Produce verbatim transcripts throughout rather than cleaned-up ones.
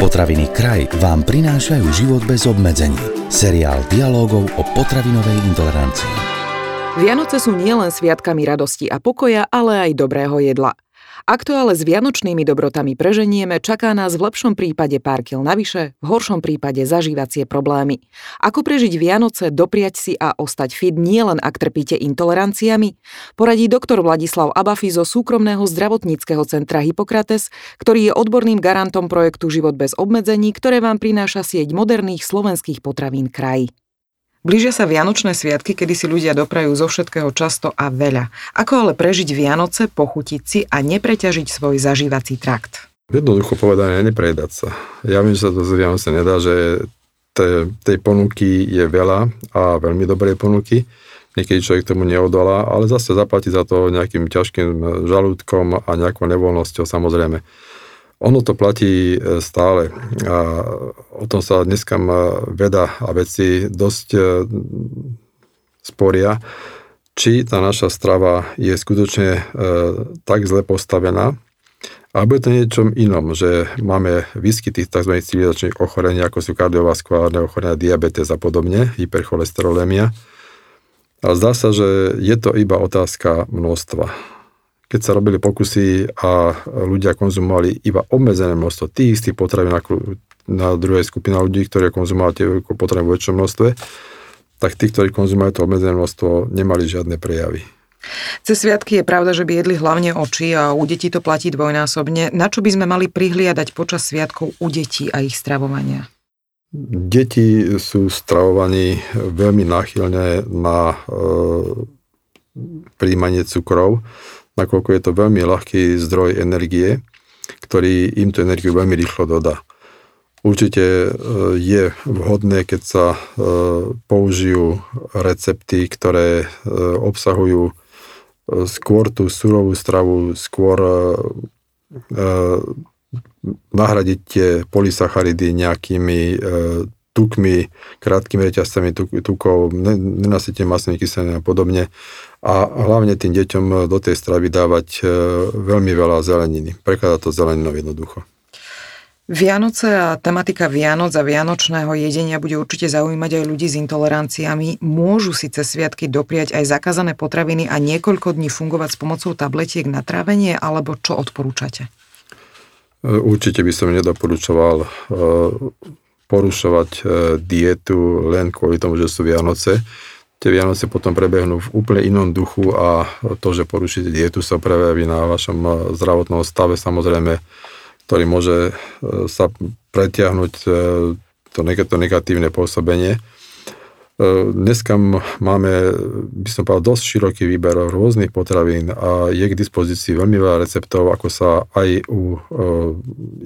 Potraviny kraj vám prinášajú život bez obmedzení. Seriál dialógov o potravinovej intolerancii. Vianoce sú nielen sviatkami radosti a pokoja, ale aj dobrého jedla. Ak to ale s vianočnými dobrotami preženieme, čaká nás v lepšom prípade pár kil navyše, v horšom prípade zažívacie problémy. Ako prežiť Vianoce, dopriať si a ostať fit nielen ak trpíte intoleranciami? Poradí doktor Vladislav Abafy zo Súkromného zdravotníckeho centra Hipokrates, ktorý je odborným garantom projektu Život bez obmedzení, ktoré vám prináša sieť moderných slovenských potravín kraj. Blížia sa vianočné sviatky, kedy si ľudia doprajú zo všetkého často a veľa. Ako ale prežiť Vianoce, pochutiť si a nepreťažiť svoj zažívací trakt? Jednoducho povedané, neprejedať sa. Ja viem, že sa to z Vianoce nedá, že te, tej ponuky je veľa a veľmi dobrej ponuky. Niekedy človek tomu neodolá, ale zase zaplatí za to nejakým ťažkým žalúdkom a nejakou nevoľnosťou samozrejme. Ono to platí stále a o tom sa dneska veda a veci dosť sporia, či tá naša strava je skutočne tak zle postavená, alebo je to niečom inom, že máme výskyty tzv. Civilizačných ochorení, ako sú kardiovaskulárne ochorenia, diabetes a podobne, hypercholesterolémia. A zdá sa, že je to iba otázka množstva. Keď sa robili pokusy a ľudia konzumovali iba obmedzené množstvo tých istých potravín ako na druhej skupina ľudí, ktorí konzumovali potraviny v väčšom množstve, tak tí, ktorí konzumujú to obmedzené množstvo, nemali žiadne prejavy. Cez sviatky je pravda, že by jedli hlavne oči a u detí to platí dvojnásobne. Na čo by sme mali prihliadať počas sviatkov u detí a ich stravovania? Deti sú stravovaní veľmi náchylne na e, príjmanie cukrov, nakoľko je to veľmi ľahký zdroj energie, ktorý im tú energiu veľmi rýchlo dodá. Určite je vhodné, keď sa použijú recepty, ktoré obsahujú skôr tú surovú stravu, skôr nahradiť tie polysacharidy nejakými tukmi, krátkými reťazcami tukov, nenasytne masné kyseliny a podobne. A hlavne tým deťom do tej stravy dávať veľmi veľa zeleniny. Prekladá to zeleninou jednoducho. Vianoce a tematika Vianoc a vianočného jedenia bude určite zaujímať aj ľudí s intoleranciami. Môžu si cez sviatky dopriať aj zakázané potraviny a niekoľko dní fungovať s pomocou tabletiek na trávenie, alebo čo odporúčate? Určite by som nedoporúčoval porušovať dietu len kvôli tomu, že sú Vianoce. Tie Vianoce potom prebehnú v úplne inom duchu a to, že porušíte dietu, sa prejaví na vašom zdravotnom stave, samozrejme, ktorý môže sa pretiahnuť to negatívne pôsobenie. Dneska máme, by som povedal, dosť široký výber rôznych potravín a je k dispozícii veľmi veľa receptov, ako sa aj u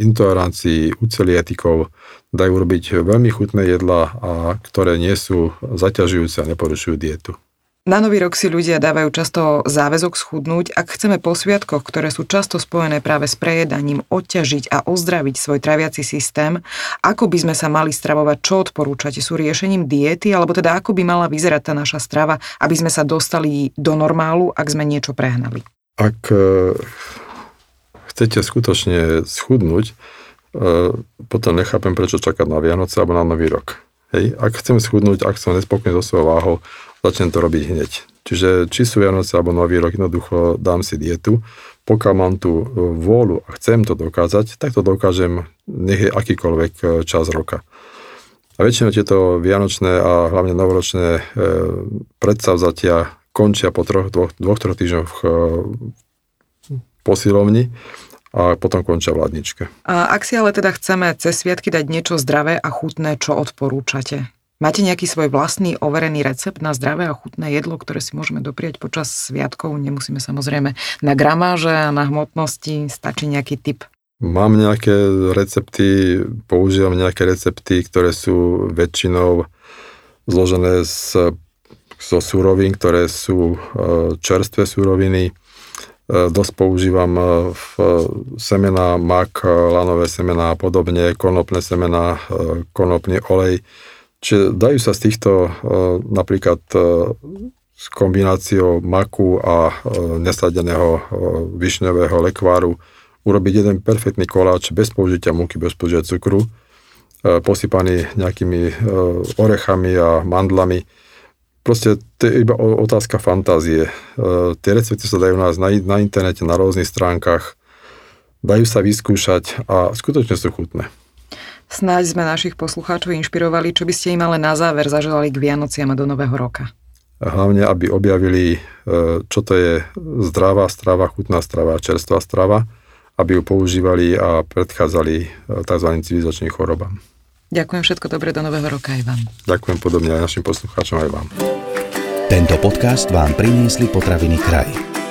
intolerancií, u celiatikov dajú robiť veľmi chutné jedlá, a ktoré nie sú zaťažujúce a neporušujú dietu. Na nový rok si ľudia dávajú často záväzok schudnúť. Ak chceme po sviatkoch, ktoré sú často spojené práve s prejedaním, odťažiť a ozdraviť svoj traviaci systém, ako by sme sa mali stravovať, čo odporúčate? Sú riešením diety, alebo teda ako by mala vyzerať tá naša strava, aby sme sa dostali do normálu, ak sme niečo prehnali? Ak chcete skutočne schudnúť, potom nechápem, prečo čakať na Vianoce alebo na nový rok. Hej. Ak chcem schudnúť, ak som nespokojný so svojou váhou, začnem to robiť hneď. Čiže či sú Vianoce alebo nový rok, jednoducho dám si dietu. Pokiaľ mám tú vôľu a chcem to dokázať, tak to dokážem, nech je akýkoľvek čas roka. A väčšinou tieto vianočné a hlavne novoročné e, predsavzatia končia po troch, dvoch, dvoch troch týždňoch e, posilovni a potom končia v ladničke. A ak si ale teda chceme cez sviatky dať niečo zdravé a chutné, čo odporúčate? Máte nejaký svoj vlastný overený recept na zdravé a chutné jedlo, ktoré si môžeme dopriať počas sviatkov? Nemusíme samozrejme na gramáže a na hmotnosti, stačí nejaký tip. Mám nejaké recepty, používam nejaké recepty, ktoré sú väčšinou zložené z, zo surovín, ktoré sú čerstvé suroviny. Dosť používam semená, mak, lanové semená a podobne, konopné semená, konopný olej. Čiže dajú sa z týchto napríklad s kombináciou maku a nesadeného višňového lekváru urobiť jeden perfektný koláč bez použitia múky, bez použitia cukru, posypaný nejakými orechami a mandlami. Proste to je iba otázka fantázie. Tie recepty sa dajú nájsť na internete, na rôznych stránkach. Dajú sa vyskúšať a skutočne sú chutné. Snáď sme našich poslucháčov inšpirovali, čo by ste im ale na záver zaželali k Vianociam a do Nového roka. Hlavne, aby objavili, čo to je zdravá strava, chutná strava, čerstvá strava, aby ju používali a predchádzali tzv. Civilizačným chorobám. Ďakujem, všetko dobré do Nového roka aj vám. Ďakujem podobne aj našim poslucháčom aj vám. Tento podcast vám priniesli Potraviny kraj.